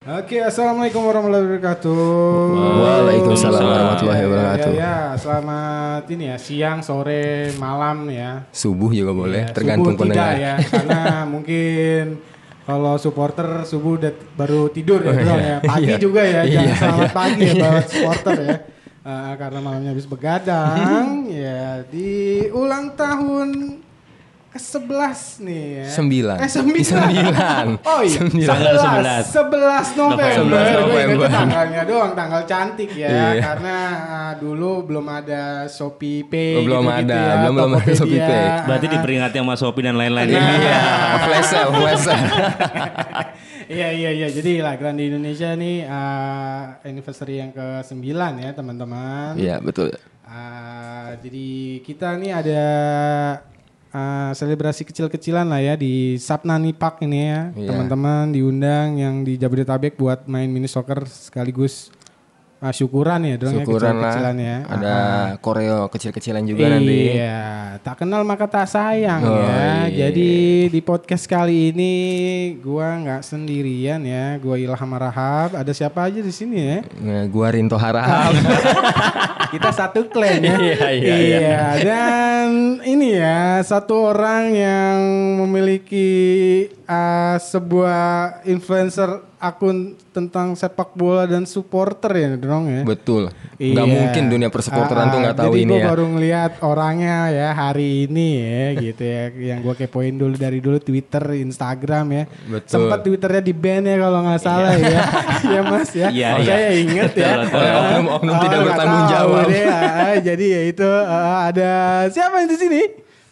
Oke, assalamualaikum warahmatullahi wabarakatuh. Waalaikumsalam warahmatullahi wabarakatuh. Ya, selamat ini ya, siang, sore, malam ya. Subuh juga boleh, ya, tergantung pendengar. Ya, karena mungkin kalau supporter subuh baru tidur ya, bro, ya. Pagi juga ya, jangan selamat pagi ya buat supporter ya. Karena malamnya habis begadang, ya di ulang tahun ke-11 nih ya. 9. Oh iya. 11 November. Itu tanggalnya doang, tanggal cantik ya. Iya. Karena dulu belum ada Shopee Pay. Belum ada Shopee Pay. Berarti diperingati sama Shopee dan lain-lain. Iya. Flash sale. Iya. Jadi La Grande Indonesia nih anniversary yang ke-9 ya, teman-teman. Iya, betul. Jadi kita nih ada selebrasi kecil-kecilan lah ya di Sabnani Park ini ya, yeah. Teman-teman diundang yang di Jabodetabek buat main mini soccer sekaligus syukuran ya, doang ya kecil-kecilan ya. Ada koreo kecil-kecilan juga nanti. Iya, tak kenal maka tak sayang ya. Iya. Jadi di podcast kali ini gua nggak sendirian ya, gua Ilham Rahard. Ada siapa aja di sini ya? Nah, gua Rinto Harahap. Kita satu klan ya. Iya. Dan ini ya, satu orang yang memiliki sebuah influencer akun tentang sepak bola dan supporter ya, dong ya. Betul. Enggak mungkin dunia persupporteran tuh enggak tahu ini ya. Jadi gua baru ngeliat orangnya ya hari ini ya gitu ya. Yang gua kepoin dulu dari dulu Twitter, Instagram ya. Betul. Sempat Twitternya di ban ya kalau enggak salah ya. Ya Mas ya. Saya inget ya. Oknum tidak bertanggung jawab. Jadi ya itu ada siapa di sini?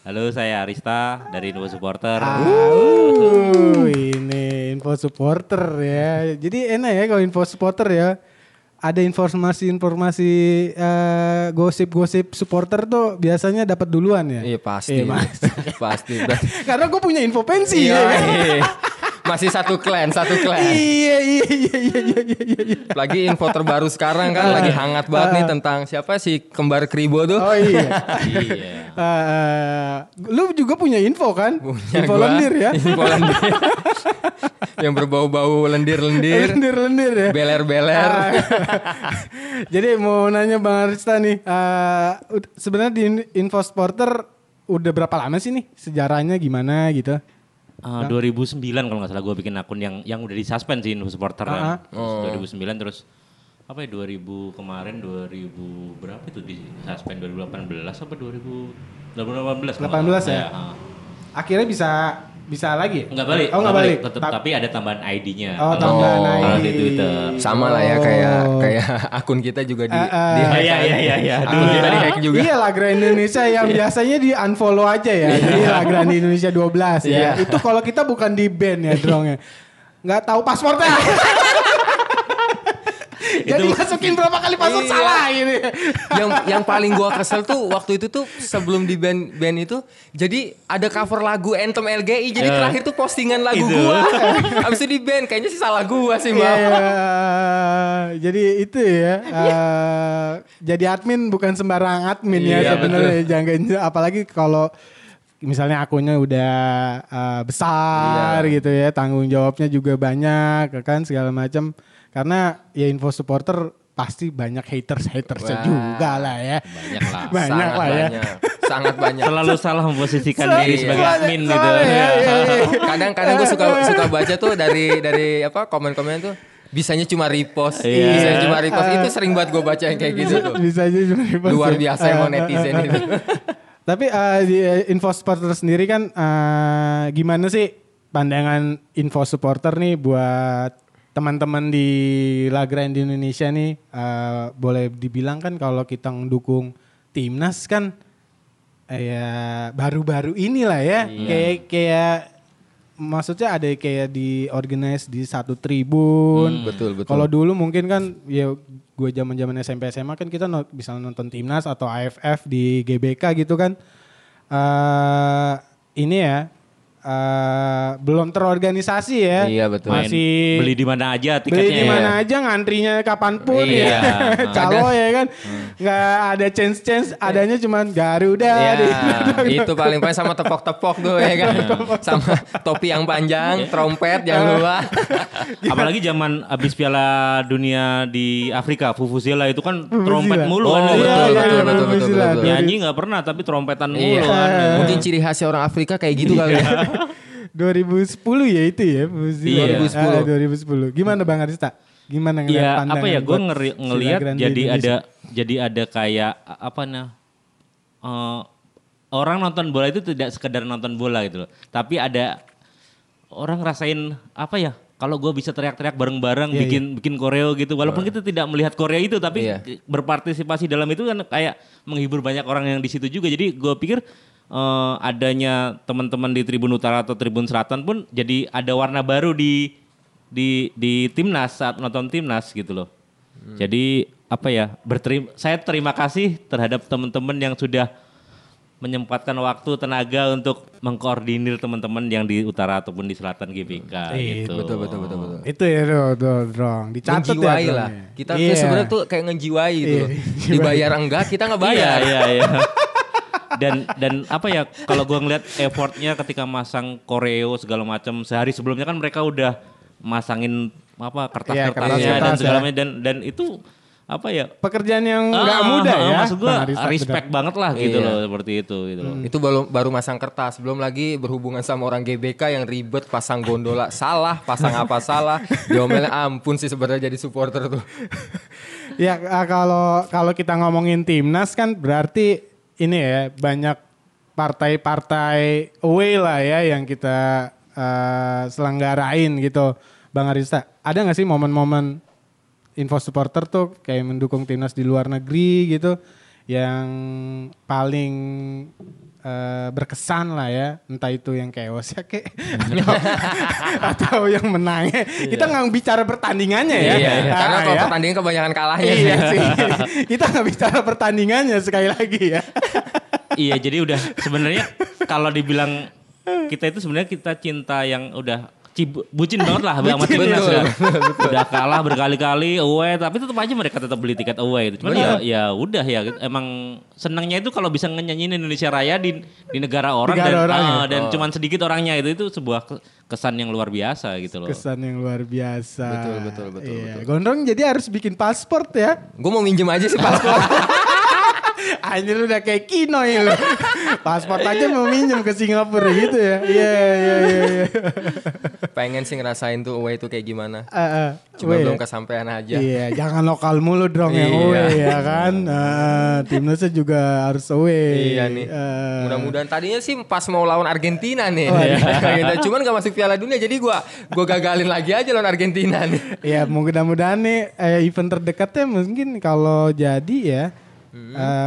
Halo, saya Arista dari Info Suporter. Ini Info Suporter ya. Jadi enak ya kalau Info Suporter ya. Ada informasi-informasi gosip-gosip supporter tuh biasanya dapat duluan ya. Iya pasti. Pasti. Karena gue punya info pensi ya. Masih satu klan. Iya. Lagi info terbaru sekarang kan lagi hangat banget nih tentang siapa si kembar Kribo tuh. Oh iya. Iya. Lu juga punya info kan? Punya info gua, lendir ya. Info lendir. Yang berbau-bau lendir-lendir. Lendir-lendir ya. Beler-beler. Jadi mau nanya Bang Arista nih, sebenarnya di Info Suporter udah berapa lama sih nih? Sejarahnya gimana gitu? 2009 kalau gak salah gue bikin akun yang udah disuspend sih Info Suporter. Terus 2009 terus apa ya 2000 kemarin 2000 berapa itu disuspend 2018 apa 2018 ya? Akhirnya bisa lagi? Enggak balik. Tetap, tapi ada tambahan ID-nya. Tambahan ID. Di Twitter. Sama lah ya kayak akun kita juga di hack. Iya. Akun kita di hack juga. Iya, La Grande Indonesia yang biasanya di unfollow aja ya. Jadi La Grande Indonesia 12 ya. Itu kalau kita bukan di ban ya drongnya. Enggak tahu passwordnya. Jadi itu, masukin berapa kali password salah ini. Yang paling gua kesel tuh waktu itu tuh sebelum di band itu jadi ada cover lagu Anthem LGI jadi terakhir tuh postingan lagu itu. Gua. Habis itu di band kayaknya sih salah gua sih, Bang. Jadi itu ya. Jadi admin bukan sembarang admin ya sebenarnya jangan apalagi kalau misalnya akunnya udah besar gitu ya, tanggung jawabnya juga banyak kan segala macam. Karena ya Info Suporter pasti banyak haters-hatersnya juga lah ya. Sangat banyak. Selalu salah memposisikan diri sebagai admin gitu. Kadang-kadang gue suka baca tuh dari apa komen-komen tuh. Bisanya cuma repost. Itu sering banget gue baca yang kayak gitu tuh. Bisanya cuma repost. Luar biasa emang netizen itu. Tapi di Info Suporter sendiri kan gimana sih pandangan Info Suporter nih buat teman-teman di La Grande Indonesia nih boleh dibilang kan kalau kita mendukung Timnas kan ya baru-baru inilah ya kayak maksudnya ada kayak di organize di satu tribun. Betul. Kalau dulu mungkin kan ya gue zaman-zaman SMP SMA kan kita bisa nonton Timnas atau AFF di GBK gitu kan. Ini ya belum terorganisasi ya. Iya betul. Masih beli di mana aja tiketnya. Beli di mana aja, ngantrinya kapanpun ya. Calo ya kan. Nggak ada chance-chance, adanya cuman Garuda. Iya, itu paling sama tepok-tepok tuh ya kan. Sama topi yang panjang, trompet yang luar. Apalagi zaman abis Piala Dunia di Afrika, Vuvuzela itu kan trompet mulu. Oh betul. Nyanyi nggak pernah tapi trompetan mulu. Mungkin ciri khasnya orang Afrika kayak gitu kali ya. 2010 ya itu ya. 2010. Gimana Bang Arista? Gimana ngelihat pandangan? Apa ya, gue ngelihat jadi ada kayak apa nih? Orang nonton bola itu tidak sekedar nonton bola gitu loh. Tapi ada orang rasain apa ya? Kalau gue bisa teriak-teriak bareng-bareng, bikin koreo gitu. Walaupun kita tidak melihat koreo itu, tapi berpartisipasi dalam itu kan kayak menghibur banyak orang yang di situ juga. Jadi gue pikir adanya teman-teman di Tribun Utara atau Tribun Selatan pun jadi ada warna baru di Timnas saat nonton Timnas gitu loh. Jadi apa ya, saya terima kasih terhadap teman-teman yang sudah menyempatkan waktu, tenaga untuk mengkoordinir teman-teman yang di Utara ataupun di Selatan GBK gitu. Betul. Itu ya dong, dicatat ya lah. Kita tuh sebenarnya tuh kayak ngejiwai gitu. Dibayar enggak, kita nggak bayar. Iya. Dan apa ya, kalau gue ngeliat effortnya ketika masang koreo segala macam, sehari sebelumnya kan mereka udah masangin apa kertas-kertasnya dan segalanya dan itu apa ya, pekerjaan yang nggak mudah ya. Maksud gue respect banget lah gitu loh, seperti itu gitu loh. Itu baru masang kertas, belum lagi berhubungan sama orang GBK yang ribet pasang gondola salah, pasang apa salah, diomelin. Ampun sih sebenarnya jadi supporter tuh. Ya kalau kita ngomongin Timnas kan berarti ini ya, banyak partai-partai away lah ya yang kita selenggarain gitu. Bang Arista, ada gak sih momen-momen Info Suporter tuh kayak mendukung Timnas di luar negeri gitu, yang paling berkesan lah ya, entah itu yang chaosnya kek atau yang menangnya. Kita nggak bicara pertandingannya ya, karena kalau pertandingan kebanyakan kalahnya sih. Kita nggak bicara pertandingannya sekali lagi ya. Iya, jadi udah sebenarnya kalau dibilang kita itu sebenarnya kita cinta yang udah bucin banget lah sama Timnas. Udah kalah berkali-kali away, tapi tetap aja mereka tetap beli tiket away. Cuman ya udah ya, emang senangnya itu kalau bisa nyanyiin Indonesia Raya di negara orang, dan cuman sedikit orangnya, itu sebuah kesan yang luar biasa gitu loh. Kesan yang luar biasa. Betul. Gondrong jadi harus bikin paspor ya. Gue mau minjem aja sih paspor. Anjir, udah kayak Kino ya lo. Paspor aja mau minjem ke Singapura gitu ya. Iya. Pengen sih ngerasain tuh away tuh kayak gimana. Cuma belum kesampaian aja. Iya, jangan lokal mulu dong yang away ya kan. Timnasnya juga harus away. Iya nih. Mudah-mudahan tadinya sih pas mau lawan Argentina nih. Cuman gak masuk Piala Dunia, jadi gua gagalin lagi aja lawan Argentina nih. Iya, mudah-mudahan nih event terdekatnya mungkin kalau jadi ya.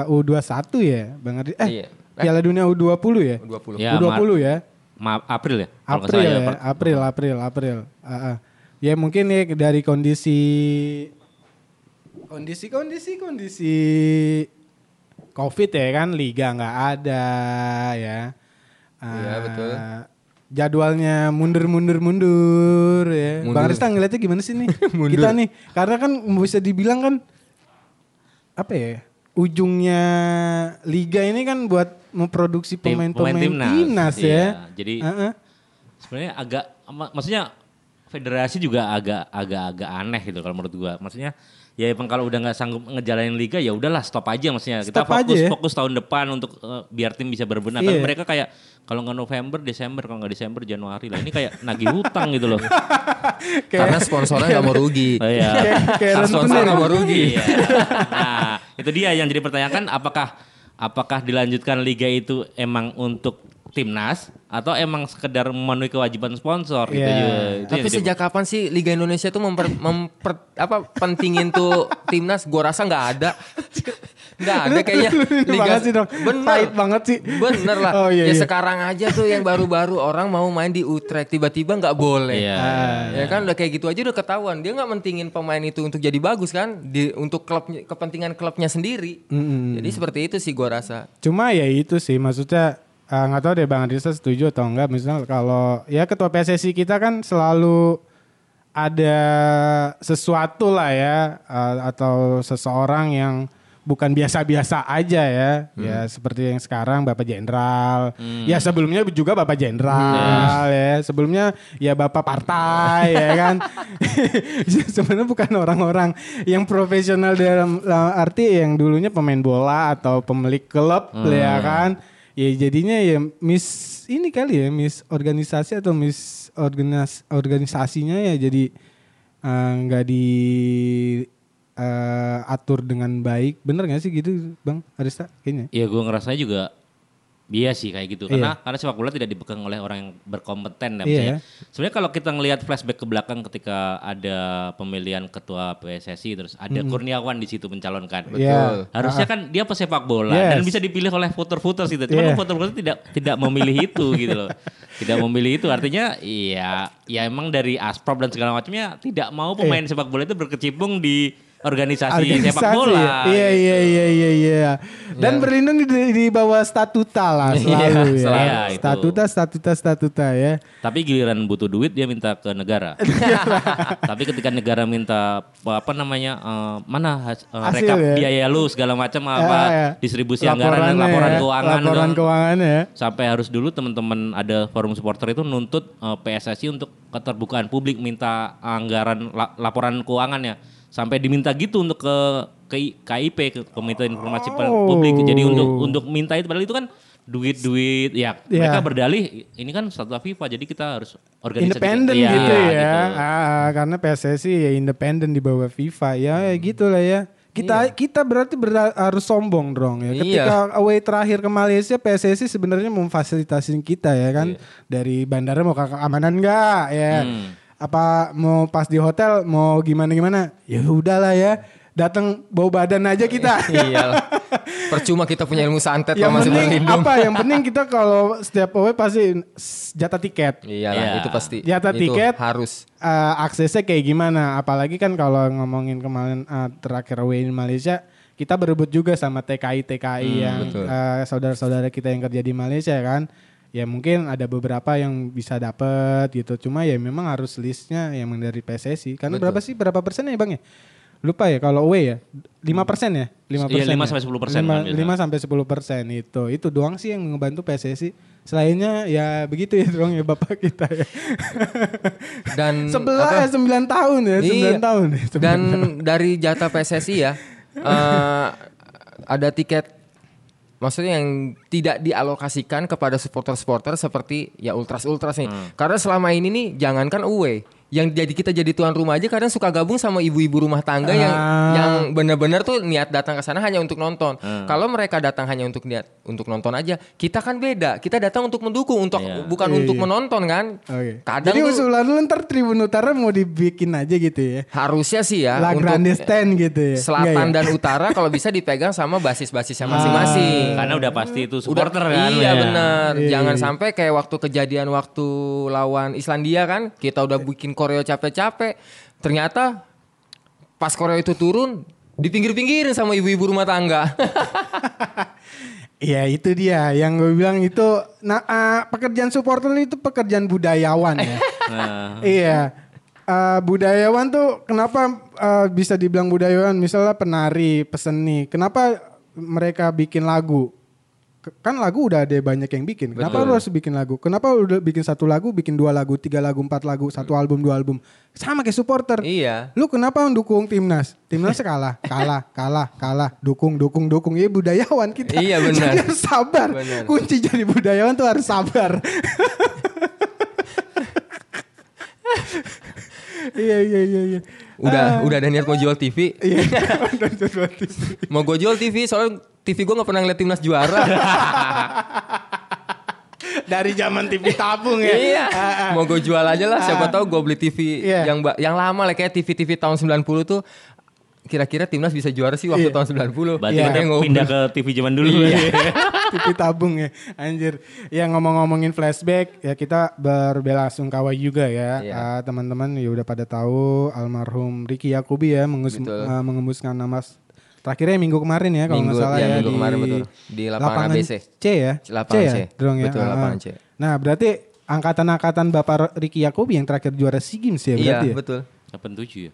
U21 ya Bang Ardi. Piala Dunia U20 ya? U20 ya. April ya? April. Ya mungkin ya dari kondisi COVID ya kan, liga nggak ada ya. Iya betul. Jadwalnya mundur ya. Bang Arista ngeliatnya gimana sih nih? Kita nih karena kan bisa dibilang kan apa ya? Ujungnya liga ini kan buat memproduksi pemain Timnas ya. Jadi sebenarnya agak, maksudnya federasi juga agak aneh gitu kalau menurut gua. Maksudnya ya kalau udah nggak sanggup ngejalanin liga ya udahlah stop aja, maksudnya kita fokus tahun depan untuk biar tim bisa berbenah. Tapi mereka kayak kalau nggak November Desember, kalau nggak Desember Januari lah. Ini kayak nagih hutang gitu loh. Karena sponsornya nggak mau rugi. Sponsor nggak mau rugi. Nah itu dia yang jadi pertanyaan, apakah dilanjutkan liga itu emang untuk Timnas atau emang sekedar memenuhi kewajiban sponsor gitu ya. Tapi sejak kapan sih Liga Indonesia tuh pentingin tuh Timnas? Gua rasa nggak ada. Nggak ada kayaknya liga banget sih. Bener lah. Ya sekarang aja tuh yang baru-baru orang mau main di Utrecht tiba-tiba nggak boleh. Ya kan udah kayak gitu aja udah ketahuan. Dia nggak mentingin pemain itu untuk jadi bagus kan, untuk klubnya, kepentingan klubnya sendiri. Jadi seperti itu sih gua rasa. Cuma ya itu sih maksudnya nggak tahu deh Bang Arista setuju atau enggak, misalnya kalau ya ketua PSSI kita kan selalu ada sesuatu lah ya, atau seseorang yang bukan biasa-biasa aja ya, ya seperti yang sekarang Bapak Jenderal, ya sebelumnya juga Bapak Jenderal, ya sebelumnya ya Bapak Partai, ya kan. Sebenarnya bukan orang-orang yang profesional dalam arti yang dulunya pemain bola atau pemilik klub, ya kan. Ya jadinya ya miss ini kali ya, miss organisasi atau miss organisasinya ya jadi nggak diatur dengan baik. Bener nggak sih gitu Bang Arista kayaknya? Iya gue ngerasanya juga bias sih kayak gitu. Karena sepak bola tidak dibekang oleh orang yang berkompeten ya. Sebenarnya kalau kita ngelihat flashback ke belakang ketika ada pemilihan ketua PSSI terus ada Kurniawan di situ mencalonkan. Harusnya kan dia pesepak bola dan bisa dipilih oleh voters-voters gitu. Cuman voters-voters tidak memilih itu gitu loh. Tidak memilih itu artinya ya emang dari asprop dan segala macamnya tidak mau pemain sepak bola itu berkecimpung di organisasi sepak bola. Iya. Dan berlindung di bawah statuta lah selalu. Statuta ya. Tapi giliran butuh duit dia minta ke negara. Tapi ketika negara minta rekap biaya lu segala macam distribusi anggaran, laporan keuangan ya. Sampai harus dulu teman-teman ada forum supporter itu nuntut PSSI untuk keterbukaan publik, minta anggaran laporan keuangannya. Sampai diminta gitu untuk ke KIP, ke Komite Informasi Publik. Jadi untuk minta itu, padahal itu kan duit-duit mereka berdalih ini kan statuta FIFA jadi kita harus organisasi independen gitu. Karena PSSI ya independen di bawah FIFA ya gitulah ya. Kita berarti harus sombong dong ya. Ketika away terakhir ke Malaysia, PSSI sebenarnya memfasilitasi kita ya kan. Dari bandara mau ke keamanan enggak ya. Apa mau pas di hotel mau gimana-gimana ya udahlah ya, datang bau badan aja kita. Iyalah. Percuma kita punya ilmu santet kalau masih berlindung. Yang penting kita kalau setiap away pasti jatah tiket. Iyalah, itu pasti. Jatah tiket harus. Aksesnya kayak gimana? Apalagi kan kalau ngomongin kemarin terakhir away di Malaysia, kita berebut juga sama TKI yang saudara-saudara kita yang kerja di Malaysia kan. Ya mungkin ada beberapa yang bisa dapat gitu. Cuma ya memang harus listnya yang dari PSSI. Karena berapa persen ya Bang ya? Lupa ya kalau away ya? 5% ya? 5% iya 5-10% 5-10% itu doang sih yang ngebantu PSSI. Selainnya ya begitu ya doang ya Bapak kita ya. Dan 9 tahun ya. 9 tahun ya. Dan dari jatah PSSI ya. Ada tiket. Maksudnya yang tidak dialokasikan kepada supporter-supporter seperti ya ultras-ultras nih. Karena selama ini nih jangankan away, yang jadi kita jadi tuan rumah aja kadang suka gabung sama ibu-ibu rumah tangga yang benar-benar tuh niat datang ke sana hanya untuk nonton. Kalau mereka datang hanya untuk niat untuk nonton aja, kita kan beda. Kita datang untuk mendukung, untuk bukan untuk menonton kan. Kadang jadi usulan lu ntar Tribun Utara mau dibikin aja gitu ya. Harusnya sih ya. La Grande Stand gitu ya. Selatan dan Utara kalau bisa dipegang sama basis-basisnya masing-masing. Karena udah pasti itu supporter kan. Iya benar. Jangan sampai kayak waktu kejadian waktu lawan Islandia kan, kita udah bikin koreo capek-capek. Ternyata pas koreo itu turun dipinggir-pinggirin sama ibu-ibu rumah tangga. Iya itu dia yang gue bilang itu pekerjaan supporter itu pekerjaan budayawan ya. Iya. Budayawan tuh kenapa bisa dibilang budayawan? Misalnya penari, peseni. Kenapa mereka bikin lagu? Kan lagu udah ada banyak yang bikin. Kenapa lu harus bikin lagu? Kenapa lu udah bikin satu lagu, bikin 2 lagu, 3 lagu, 4 lagu, 1 album, 2 album. Sama kayak supporter. Iya. Lu kenapa mendukung Timnas? Timnas kalah. Dukung. Iya budayawan kita. Iya benar. Jadi harus sabar. Bener. Kunci jadi budayawan tuh harus sabar. Iya. Udah ada niat mau jual TV. Iya. Mau gue jual TV soalnya TV gue gak pernah ngeliat Timnas juara. Dari zaman TV tabung ya. Iya. Mau gue jual aja lah. Siapa tahu gue beli TV yang lama lah. Kayak TV-TV tahun 90 tuh. Kira-kira Timnas bisa juara sih waktu tahun 90. Berarti kita pindah ke TV zaman dulu. TV tabung ya. Anjir. Ya ngomong-ngomongin flashback. Ya kita berbelasungkawa juga ya. Teman-teman ya udah pada tahu. Almarhum Ricky Yacobi ya. Mengembuskan nama Terakhirnya minggu kemarin ya kalau nggak salah ya, minggu kemarin betul. Di lapangan ABC. C ya? Lapangan C. Ya? Betul, lapangan C. Nah, berarti angkatan-angkatan Bapak Ricky Yacobi yang terakhir juara SEA Games ya berarti ya? Iya, betul. 87 ya.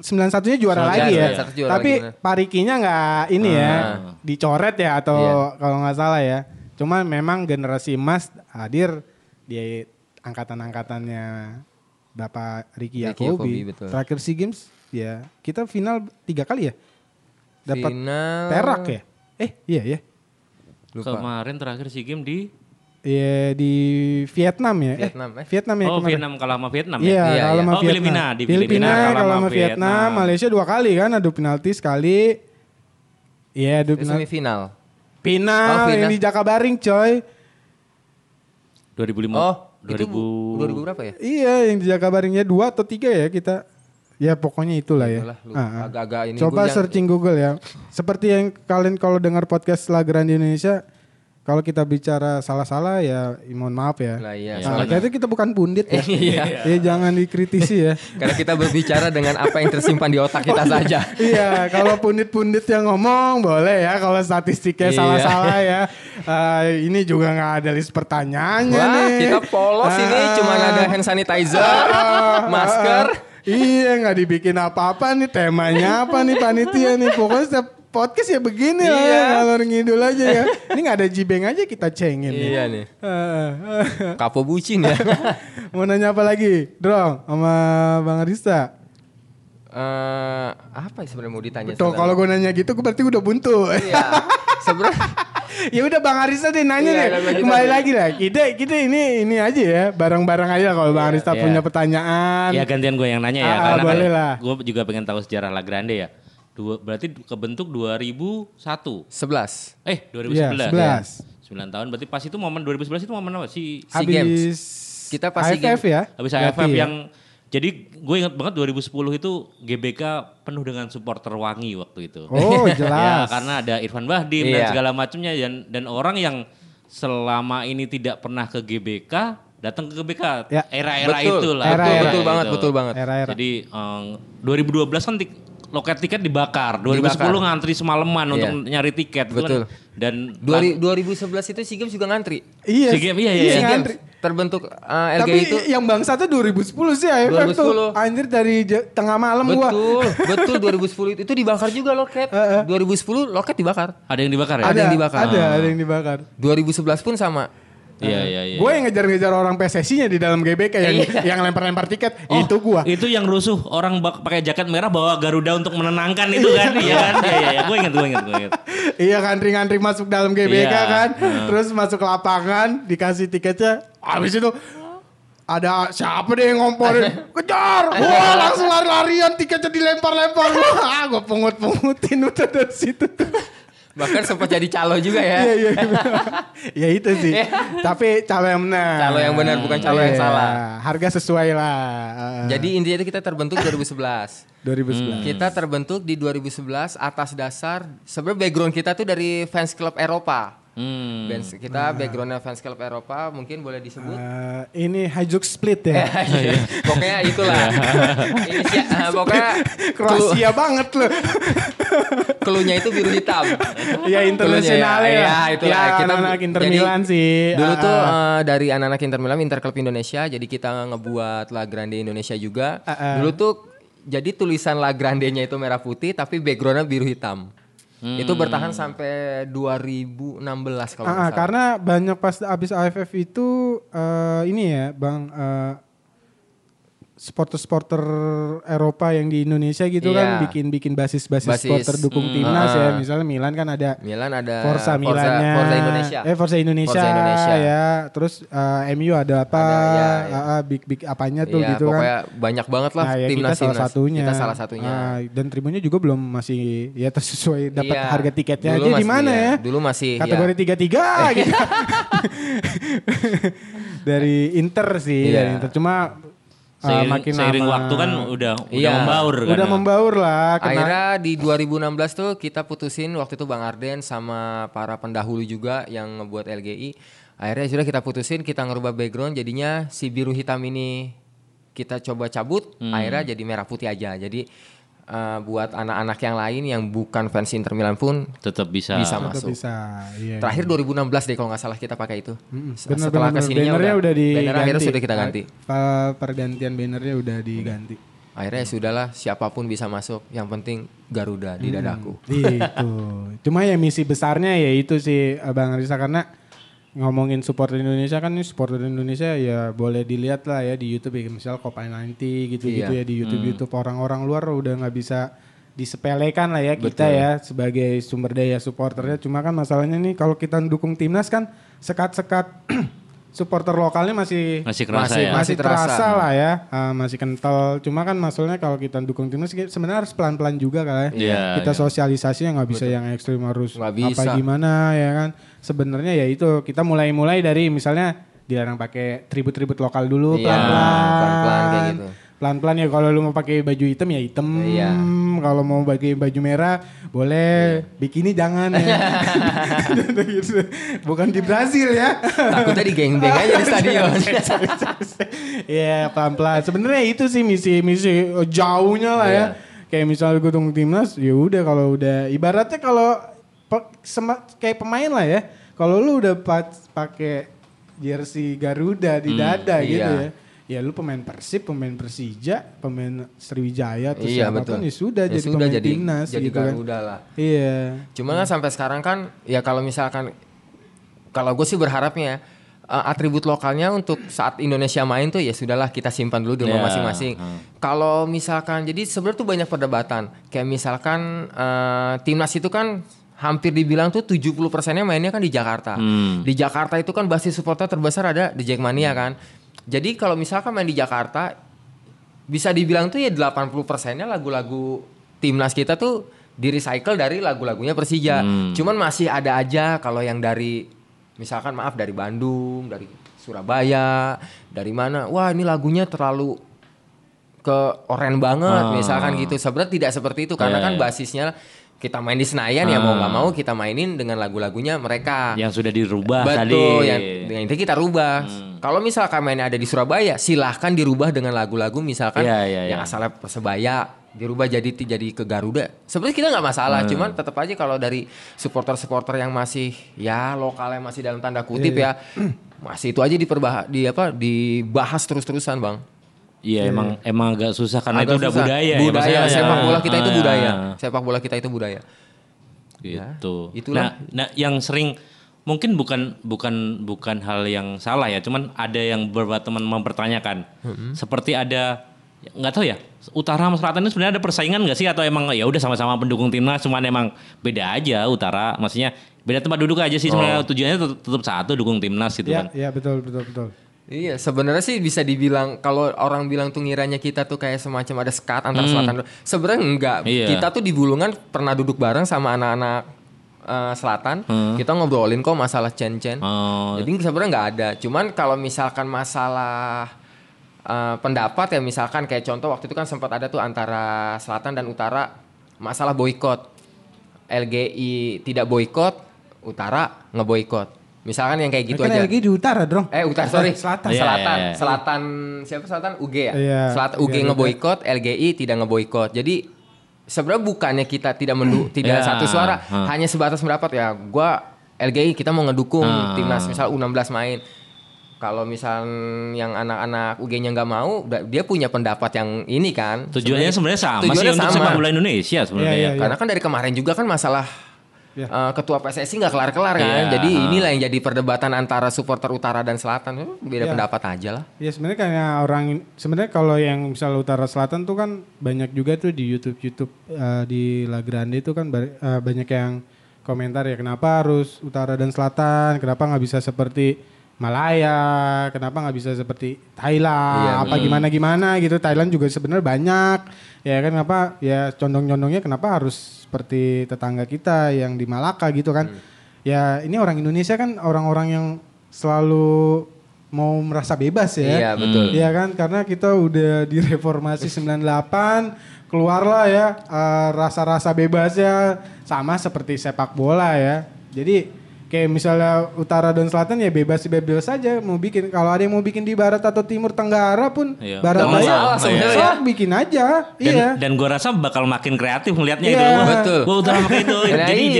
91-nya juara lagi ya. Juara tapi Pak Ricky-nya enggak ini ya, dicoret ya atau kalau enggak salah ya. Cuman memang generasi emas hadir di angkatan-angkatannya Bapak Ricky Yacobi. Terakhir SEA Games ya, kita final 3 kali ya. Dapat final... perak ya? Iya. Lupa. Kemarin terakhir SEA Games di di Vietnam ya. Vietnam ya. Oh, kemarin. Vietnam kalah sama Vietnam ya. Iya. Oh, Filipina di Filipina kalah sama Vietnam. Malaysia 2 kali kan, adu penalti sekali. Iya, adu penalti semifinal. Final yang di Jakabaring, coy. 2005. Oh, 2000 berapa ya? Iya, yang di Jakabaringnya 2 atau 3 ya kita. Ya pokoknya itulah ya. Agak-agak ini coba searching Google ya. Seperti yang kalian kalau dengar podcast La Grande Indonesia, kalau kita bicara salah-salah ya mohon maaf ya. Salah itu kita bukan pundit ya. Ya jangan dikritisi ya. Karena kita berbicara dengan apa yang tersimpan di otak kita saja. Iya, kalau pundit-pundit yang ngomong boleh ya. Kalau statistiknya salah-salah ya. Ini juga gak ada list pertanyaannya. Wah, nih. Kita polos ini cuma ada hand sanitizer, masker. Iya gak dibikin apa-apa nih, temanya apa nih panitia nih. Pokoknya setiap podcast ya begini lah ya, ngalor ngidul aja ya. Ini gak ada jibeng aja kita cengin. Iya nih. Kapo bucin ya. Mau nanya apa lagi? Drong sama Bang Arista. Apa sebenarnya mau ditanya? Tuh kalau gue nanya gitu gue berarti udah buntu. Iya. Sebenarnya. Ya udah Bang Arista deh nanya deh. Kembali lagi lah. Kita ini aja ya. Bareng-bareng aja kalau Bang Arista punya pertanyaan. Ya gantian gue yang nanya ya. Karena boleh lah. Gue juga pengen tahu sejarah La Grande ya. Berarti kebentuk 2001. 2011. Ya, 9 tahun berarti pas itu momen 2011 itu momen apa sih? SEA Games. Kita pas AFF ya. Habis AFF yang jadi gue ingat banget 2010 itu GBK penuh dengan supporter wangi waktu itu. Oh, jelas. Ya, karena ada Irfan Bahdim dan segala macamnya dan orang yang selama ini tidak pernah ke GBK datang ke GBK era-era itulah. Betul banget. Era-era. Jadi 2012 kan loket tiket dibakar. 2010 ngantri semalaman untuk nyari tiket. Betul. Dan 2011 itu SEA Games juga ngantri. Iya. SEA Games ngantri. Terbentuk LG tapi itu. Tapi yang bangsa tuh 2010 sih AFF tuh. Anjir dari tengah malam gua. Betul 2010 itu dibakar juga loket. 2010 loket dibakar. Ada yang dibakar ya? Ada yang dibakar. 2011 pun sama. Iya. Gue yang ngejar-ngejar orang PSSI-nya di dalam GBK yang lempar-lempar tiket. Itu gue. Itu yang rusuh orang pakai jaket merah bawa Garuda untuk menenangkan itu kan. Iya kan? Iya. Gue ingat. Iya ngantri-ngantri masuk dalam GBK kan. Terus masuk lapangan dikasih tiketnya. Habis itu ada siapa deh yang ngomporin. Kejar. Wah langsung lari-larian tiketnya dilempar-lempar. Wah gue pungut-pungutin udah dari situ tuh. Bahkan sempat jadi calo juga ya. Iya itu sih. Tapi calo yang benar. Calo yang benar bukan calo yang salah. Harga sesuai lah. Jadi intinya itu kita terbentuk 2011. Kita terbentuk di 2011 atas dasar. Sebenarnya background kita tuh dari fans club Eropa. Kita backgroundnya fans club Eropa mungkin boleh disebut ini Hajduk Split ya. Pokoknya itulah. Pokoknya Kroasia banget loh. Kelunya itu biru hitam. Ya internasional ya. Itulah ya, kita anak Inter Milan sih. Dulu tuh dari anak-anak Inter Milan Inter Klub Indonesia jadi kita ngebuat La Grande Indonesia juga. Dulu tuh jadi tulisan La Grande-nya itu merah putih tapi backgroundnya biru hitam. Itu bertahan sampai 2016 kalau nggak salah. Karena banyak pas abis AFF itu ini ya Bang supporter-supporter Eropa yang di Indonesia gitu kan bikin basis supporter dukung timnas ya. Misalnya Milan kan ada Forza Milannya. Forza Indonesia ya. Terus MU ada apa? Big apanya tuh gitu kan. Pokoknya banyak banget lah timnas kita salah satunya. Dan tribunnya juga belum masih ya tersesuai dapat harga tiketnya. Jadi gimana ya? Dulu masih kategori 33 gitu. Dari Inter sih, dari Inter cuma seiring waktu kan udah membaur kan. Udah membaur lah. Akhirnya di 2016 tuh kita putusin waktu itu Bang Arden sama para pendahulu juga yang ngebuat LGI. Akhirnya sudah kita putusin kita ngerubah background jadinya si biru hitam ini. kita coba cabut, akhirnya jadi merah putih aja. Jadi buat anak-anak yang lain yang bukan fans Inter Milan pun tetap bisa masuk. Iya, terakhir 2016 deh kalau nggak salah kita pakai itu. Setelah kesininya bannernya akhirnya sudah kita ganti. Pergantian bannernya udah diganti. Akhirnya sudahlah, siapapun bisa masuk. Yang penting Garuda di dadaku. Itu. Cuma ya misi besarnya ya itu sih Bang Arista, karena ngomongin supporter Indonesia kan, supporter Indonesia ya boleh dilihat lah ya di YouTube ya, misal Copa 90 gitu-gitu ya di YouTube orang-orang luar udah nggak bisa disepelekan lah ya. Betul. Kita ya sebagai sumber daya supporternya, cuma kan masalahnya nih kalau kita dukung timnas kan sekat-sekat supporter lokalnya masih terasa lah ya, masih kental. Cuma kan masalahnya kalau kita dukung timnas sebenarnya harus pelan-pelan juga kan ya. Yeah, kita sosialisasinya nggak bisa yang ekstrim, harus apa gimana ya kan. Sebenarnya ya itu kita mulai dari misalnya dilarang pakai tribut-tribut lokal dulu pelan-pelan kayak gitu. Pelan-pelan ya, kalau lu mau pakai baju hitam ya hitam, kalau mau pakai baju merah boleh, bikini jangan ya. Bukan di Brazil ya. Takutnya di geng-geng aja di stadion. Ya pelan-pelan. Sebenarnya itu sih misi jauhnya lah ya. Kayak misalnya dukung timnas, ya udah kalau udah ibaratnya kalau kayak pemain lah ya. Kalau lu udah pakai jersey Garuda di dada gitu ya. Ya lu pemain Persib, pemain Persija, pemain Sriwijaya atau siapapun ya sudah ya jadi sudah pemain timnas gitu kan. Lah. Iya. Cuma kan sampai sekarang kan ya kalau misalkan, kalau gue sih berharapnya atribut lokalnya untuk saat Indonesia main tuh ya sudahlah kita simpan dulu di rumah masing-masing. Kalau misalkan, jadi sebenarnya tuh banyak perdebatan. Kayak misalkan timnas itu kan hampir dibilang tuh 70%-nya mainnya kan di Jakarta. Di Jakarta itu kan basis supporter terbesar ada di Jackmania kan. Jadi kalau misalkan main di Jakarta bisa dibilang tuh ya 80%-nya lagu-lagu timnas kita tuh di recycle dari lagu-lagunya Persija. Cuman masih ada aja kalau yang dari misalkan dari Bandung, dari Surabaya, dari mana. Wah, ini lagunya terlalu ke oren banget misalkan gitu. Sebenarnya tidak seperti itu karena kan basisnya kita main di Senayan ya mau gak mau kita mainin dengan lagu-lagunya mereka. Yang sudah dirubah tadi. Betul, yang itu kita rubah. Kalau misalkan mainnya ada di Surabaya, silahkan dirubah dengan lagu-lagu misalkan yang asalnya Persebaya. Dirubah jadi ke Garuda. Sebenarnya kita gak masalah, cuman tetap aja kalau dari supporter-supporter yang masih ya lokalnya masih dalam tanda kutip masih itu aja dibahas terus-terusan Bang. Iya emang agak susah karena agak itu udah budaya ya, sepak bola kita itu budaya. Sepak bola kita itu budaya. Gitu. Ya, itulah. Nah, yang sering mungkin bukan hal yang salah ya, cuman ada yang beberapa teman mempertanyakan. Seperti ada nggak tahu ya, utara sama selatan itu sebenarnya ada persaingan nggak sih, atau emang ya udah sama-sama pendukung timnas cuman emang beda aja utara, maksudnya beda tempat duduk aja sih sebenarnya tujuannya tetap satu dukung timnas gitu kan. Iya betul. Iya sebenarnya sih bisa dibilang kalau orang bilang tuh ngiranya kita tuh kayak semacam ada sekat antara selatan. Sebenarnya enggak. Kita tuh di Bulungan pernah duduk bareng sama anak-anak selatan. Kita ngobrolin kok masalah cen-cen. Jadi sebenarnya enggak ada. Cuman kalau misalkan masalah pendapat ya misalkan kayak contoh waktu itu kan sempat ada tuh antara selatan dan utara masalah boikot. LGI tidak boikot, utara ngeboikot. Misalkan yang kayak gitu aja. Lagi di utara, Drong. Selatan. Siapa selatan? UGE ya. Selatan UGE ngeboikot, LGI tidak ngeboikot. Jadi sebenarnya bukannya kita tidak satu suara, hanya sebatas pendapat ya. Gua LGI kita mau ngedukung timnas misal U16 main. Kalau misal yang anak-anak UG-nya nggak mau, dia punya pendapat yang ini kan. Tujuannya sebenarnya sama. Tujuannya sama. Untuk sepak bola Indonesia sebenarnya. Ya. Karena kan dari kemarin juga kan masalah ketua PSSI gak kelar-kelar kan. Jadi inilah yang jadi perdebatan antara supporter utara dan selatan. Beda pendapat aja lah. Ya sebenarnya kayak sebenarnya kalau yang misal utara selatan tuh kan banyak juga tuh di YouTube di La Grande itu kan banyak yang komentar ya kenapa harus utara dan selatan, kenapa gak bisa seperti Malaya, kenapa nggak bisa seperti Thailand, apa gimana gitu. Thailand juga sebenarnya banyak ya kan, apa ya condong-condongnya kenapa harus seperti tetangga kita yang di Malaka gitu kan. Ya ini orang Indonesia kan orang-orang yang selalu mau merasa bebas ya. Iya betul. Iya kan karena kita udah di reformasi 98 keluarlah ya rasa-rasa bebasnya sama seperti sepak bola ya. Jadi Kayak misalnya utara dan selatan ya bebas saja mau bikin. Kalau ada yang mau bikin di barat atau timur tenggara pun iya. Barat daya, sok bikin aja. Dan, iya. Dan gue rasa bakal makin kreatif melihatnya itu. Betul. Gue udah pakai itu.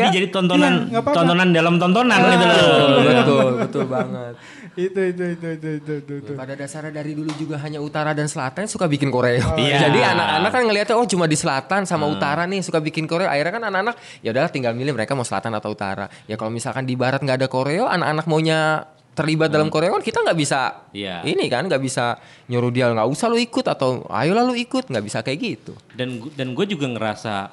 jadi tontonan, tontonan dalam tontonan gitu loh. Betul banget. Itu. Pada dasarnya dari dulu juga hanya utara dan selatan suka bikin koreo. Jadi anak-anak kan ngelihatnya oh cuma di selatan sama utara nih suka bikin koreo. Akhirnya kan anak-anak ya udahlah tinggal milih mereka mau selatan atau utara. Ya kalau misalkan di barat nggak ada koreo, anak-anak maunya terlibat dalam koreo kan kita nggak bisa. Yeah. Ini kan nggak bisa nyuruh dia nggak usah lu ikut atau ayo lah lu ikut, nggak bisa kayak gitu. Dan gue juga ngerasa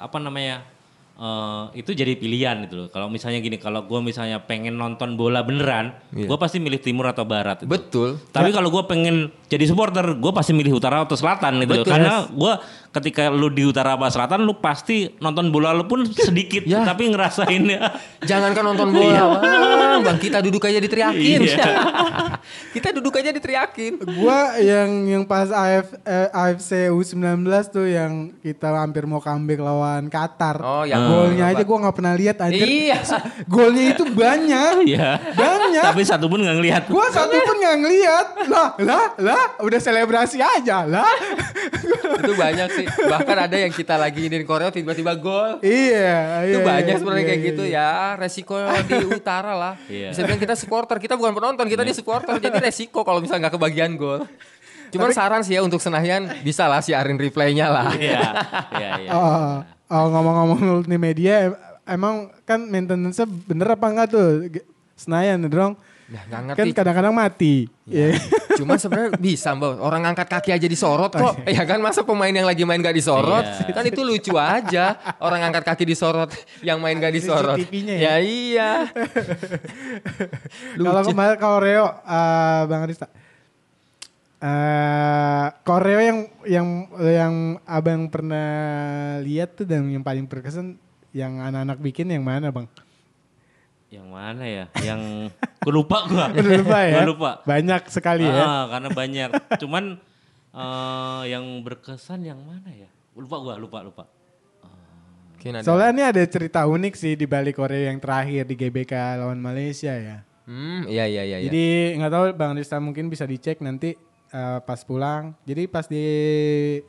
itu jadi pilihan gitu loh. Kalau misalnya gini, kalau gue misalnya pengen nonton bola beneran, gue pasti milih timur atau barat. Gitu. Betul. Tapi kalau gue pengen jadi supporter, gue pasti milih utara atau selatan gitu. Betul. Karena gue ketika lu di utara atau selatan, lu pasti nonton bola lu pun sedikit, tapi ngerasainnya. Jangankan nonton bola, bang kita duduk aja diteriakin. Kita duduk aja diteriakin. Gue yang pas AFC U19 tuh yang kita hampir mau comeback lawan Qatar. Oh ya. Golnya aja gue gak pernah lihat anjir. Iya. Golnya itu banyak. Tapi satu pun gak ngelihat. Gue satu pun gak ngelihat. Lah. Udah selebrasi aja lah. Itu banyak sih. Bahkan ada yang kita lagi ingin koreo tiba-tiba gol. Iya. Itu banyak sebenarnya kayak gitu ya. Resiko di utara lah. Iya. Bisa bilang kita supporter. Kita bukan penonton. Kita di supporter. Jadi resiko kalau misalnya gak kebagian gol. Cuman saran sih ya untuk Senayan. Bisa lah siarin replaynya lah. Iya. Oh, ngomong-ngomong nih media, emang kan maintenance-nya bener apa enggak tuh? Senayan dong. Nah, gak ngerti. Kan kadang-kadang mati. Ya. Cuma sebenarnya bisa mbak. Orang angkat kaki aja disorot kok. Ya kan masa pemain yang lagi main gak disorot. Kan itu lucu aja. Orang angkat kaki disorot. Yang main gak disorot. Ya iya. Kalau kemarin koreo, Bang Arista. Koreo yang abang pernah lihat tuh dan yang paling berkesan yang anak-anak bikin yang mana bang? Yang mana ya? Yang gue lupa. Banyak sekali ya. Karena banyak. Cuman yang berkesan yang mana ya? Lupa. Soalnya ini ada cerita unik sih di balik Koreo yang terakhir di GBK lawan Malaysia ya. Iya. Jadi nggak tahu Bang Arista mungkin bisa dicek nanti. Pas pulang, jadi pas di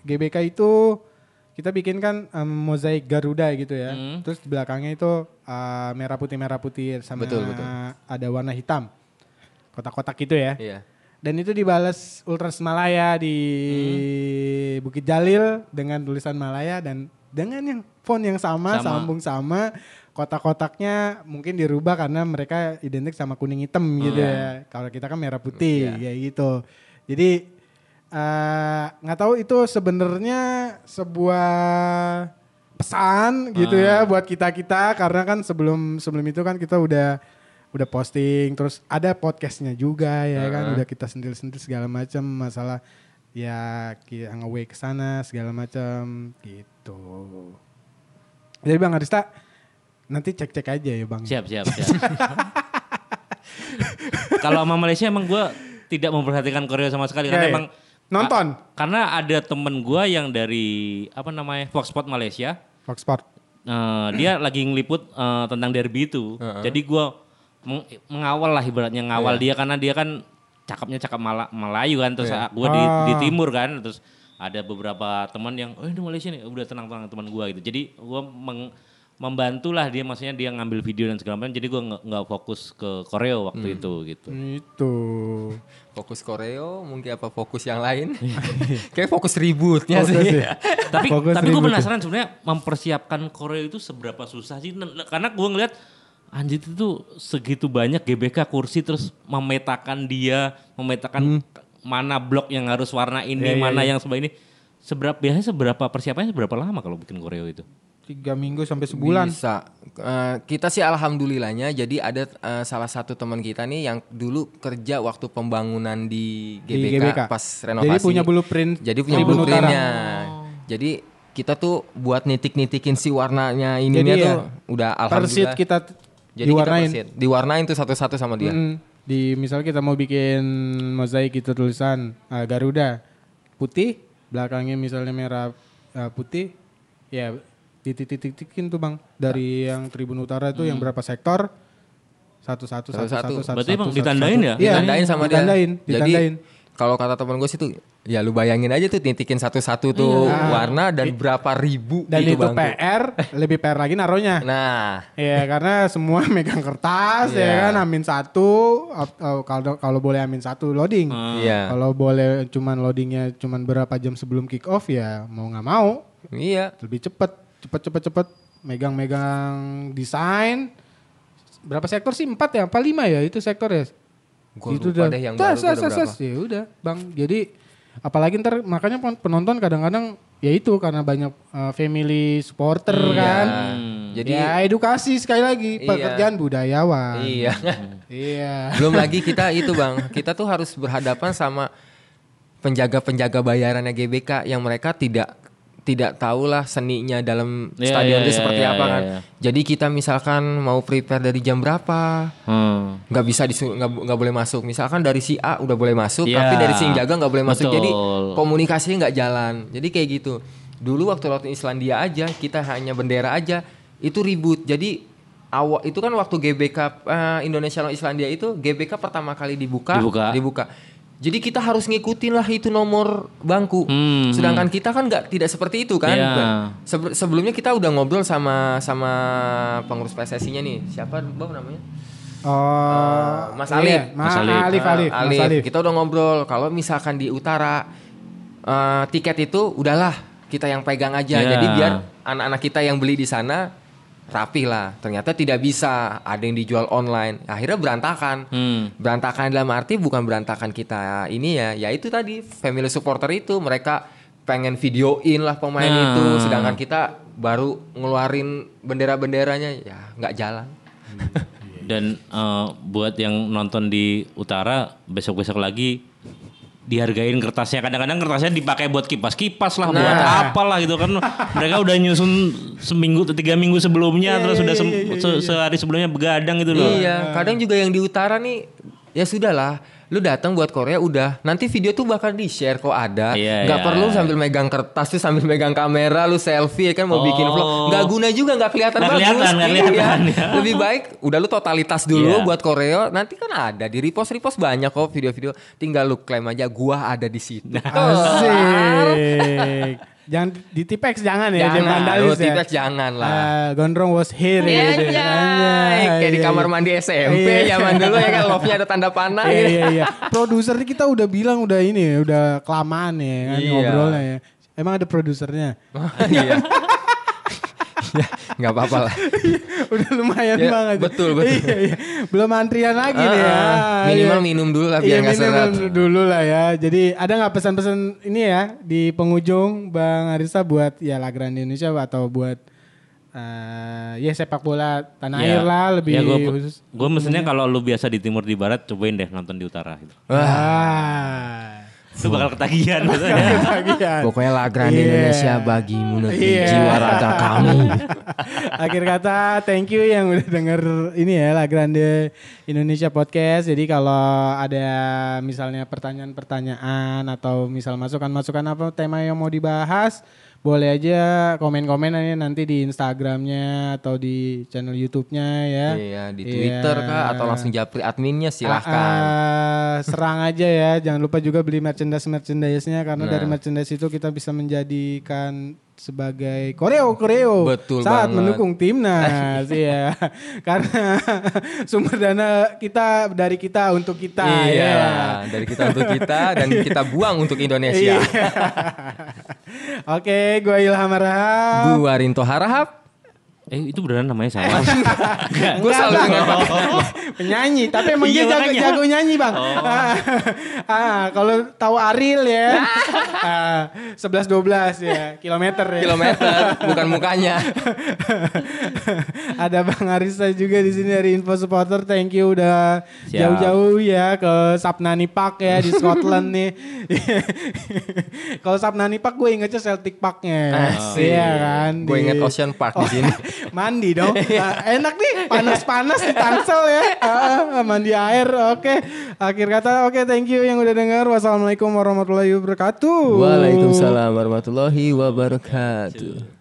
GBK itu kita bikin kan mozaik Garuda gitu ya. Terus di belakangnya itu merah putih sama betul. Ada warna hitam, kotak-kotak gitu ya. Iya. Dan itu dibalas Ultras Malaya di Bukit Jalil dengan tulisan Malaya dan dengan yang font yang sama. Sambung sama. Kotak-kotaknya mungkin dirubah karena mereka identik sama kuning hitam gitu ya. Kalau kita kan merah putih kayak gitu. Jadi nggak tahu itu sebenarnya sebuah pesan gitu ya buat kita karena kan sebelum itu kan kita udah posting terus ada podcastnya juga ya kan udah kita sentil segala macam masalah ya nge-way ke sana segala macam gitu. Jadi Bang Arista nanti cek aja ya Bang. Siap. Kalau sama Malaysia emang gue tidak memperhatikan Korea sama sekali karena emang nonton. Karena ada temen gue yang dari Fox Sport Malaysia. Fox Sport. Dia lagi ngeliput tentang derby itu. Jadi gue mengawal lah ibaratnya ngawal dia karena dia kan cakapnya Melayu kan terus gue di timur kan terus ada beberapa teman yang ini Malaysia nih udah tenang teman gue gitu. Jadi gue membantulah dia maksudnya dia ngambil video dan segala macam jadi gue nggak fokus ke koreo waktu itu gitu. Itu fokus koreo mungkin apa fokus yang lain? Kayak fokus ributnya sih. Tapi gue penasaran sebenarnya mempersiapkan koreo itu seberapa susah sih? Karena gue ngeliat anjir itu segitu banyak GBK kursi terus memetakan dia, mana blok yang harus warna ini, yang sebelah ini. Biasanya seberapa persiapannya seberapa lama kalau bikin koreo itu? 3 minggu sampai sebulan. Bisa. Kita sih alhamdulillahnya jadi ada salah satu teman kita nih yang dulu kerja waktu pembangunan di GBK. Pas renovasi. Jadi punya blueprintnya. Oh. Jadi kita tuh buat nitik-nitikin si warnanya ininya tuh udah alhamdulillah. Persit kita diwarnain tuh satu-satu sama dia. Di misalnya kita mau bikin mozaik itu tulisan Garuda putih, belakangnya misalnya merah putih. Ya dititik-titikin tuh bang dari yang Tribun Utara itu yang berapa sektor Satu. Berarti emang ditandain ya? Iya, ditandain sama dia. Ditandain. Kalau kata teman gue sih tuh, ya lu bayangin aja tuh tintikin satu-satu tuh warna dan berapa ribu dan gitu. Dan itu bangku. PR, lebih PR lagi naruhnya. Nah. Iya karena semua megang kertas ya kan, amin satu, kalau boleh amin satu loading. Kalau boleh cuman loadingnya cuman berapa jam sebelum kick off ya mau gak mau. Iya. Lebih cepet. Megang-megang desain. Berapa sektor sih? 4 ya? Apa 5 ya? Itu sektor ya? Gue lupa deh yang baru udah berapa. Ya udah bang, jadi apalagi ntar makanya penonton kadang-kadang ya itu karena banyak family supporter kan. Jadi ya edukasi sekali lagi, pekerjaan budayawan. Iya. Belum lagi kita itu bang, kita tuh harus berhadapan sama penjaga-penjaga bayarannya GBK yang mereka tidak tahulah seninya dalam stadion itu seperti apa kan. Jadi kita misalkan mau prepare dari jam berapa, nggak bisa nggak boleh masuk. Misalkan dari si A udah boleh masuk, tapi dari si yang jaga nggak boleh masuk. Jadi komunikasinya nggak jalan. Jadi kayak gitu. Dulu waktu lawan Islandia aja kita hanya bendera aja itu ribut. Jadi itu kan waktu GBK Indonesia lawan Islandia itu GBK pertama kali dibuka. Jadi kita harus ngikutin lah itu nomor bangku. Sedangkan kita kan tidak seperti itu kan. Sebelumnya kita udah ngobrol sama pengurus PSSI-nya nih. Siapa bang namanya? Mas Alif. Mas Alif. Kita udah ngobrol kalau misalkan di utara tiket itu udahlah kita yang pegang aja. Jadi biar anak-anak kita yang beli di sana rapih lah. Ternyata tidak bisa, ada yang dijual online. Akhirnya berantakan. Berantakan dalam arti bukan berantakan kita ini ya itu tadi family supporter itu mereka pengen videoin lah pemain itu, sedangkan kita baru ngeluarin bendera-benderanya ya nggak jalan. Dan buat yang nonton di utara besok-besok lagi dihargain kertasnya, kadang-kadang kertasnya dipakai buat kipas-kipas lah, buat apalah gitu kan. Mereka udah nyusun seminggu 3 minggu sebelumnya, terus udah sehari sebelumnya begadang gitu loh. Iya, kadang juga yang di utara nih ya sudahlah, lu datang buat Korea udah, nanti video tuh bakal di-share kok ada. Gak perlu sambil megang kertas tuh sambil megang kamera lu selfie ya kan mau bikin vlog. Gak guna juga, gak kelihatan bagus. Gak kelihatan. Lebih baik udah lu totalitas dulu buat Korea, nanti kan ada di repost banyak kok video-video. Tinggal lu klaim aja gua ada di situ. Asik. Jangan di Tipex jangan lah. Gondrong was here gitu. Kayak di kamar mandi SMP zaman dulu ya kan, love-nya ada tanda panah. Iya. Produsernya kita udah bilang udah kelamaan ya kan ngobrolnya ya. Emang ada produsernya? Iya. Enggak apa-apa lah. Udah lumayan banget. Betul. Iya. Belum antrian lagi nih ya. Minimal minum dulu lah biar enggak seret. Minum dulu lah ya. Jadi ada enggak pesan-pesan ini ya di penghujung Bang Arista buat ya La Grande Indonesia atau buat sepak bola tanah air lah lebih khusus. Gue mestinya kalau lu biasa di timur di barat cobain deh nonton di utara gitu. Itu bakal ketagihan maksudnya. Pokoknya La Grande Indonesia bagimu negeri jiwa raga kamu. Akhir kata thank you yang udah denger ini ya La Grande Indonesia podcast. Jadi kalau ada misalnya pertanyaan-pertanyaan atau misal masukan-masukan apa tema yang mau dibahas, boleh aja komen-komen aja nanti di Instagramnya atau di channel YouTube-nya ya. Iya di Twitter kak atau langsung japri adminnya silahkan. Serang aja ya. Jangan lupa juga beli merchandise-nya karena dari merchandise itu kita bisa menjadikan sebagai koreo-koreo saat banget mendukung timnas ya. Karena sumber dana kita dari kita untuk kita. Dari kita untuk kita dan kita buang untuk Indonesia. Oke, gue Ilham Rahard. Gue Rinto Harahap. Itu beneran namanya sama. Gue selalu dengar penyanyi, tapi emang dia jago nyanyi bang. Kalau tahu Aril ya, 11-12 ya, kilometer, bukan mukanya. Ada Bang Arista juga di sini dari Info Suporter. Thank you udah jauh-jauh ya ke Sabnani Park ya di Scotland nih. Kalau Sabnani Park gue ingetnya Celtic Parknya, iya kan. Gue inget Ocean Park di sini. Mandi dong. Enak nih panas-panas di Tangsel ya. Mandi air. Oke. Akhir kata thank you yang udah dengar. Wassalamualaikum warahmatullahi wabarakatuh. Waalaikumsalam warahmatullahi wabarakatuh.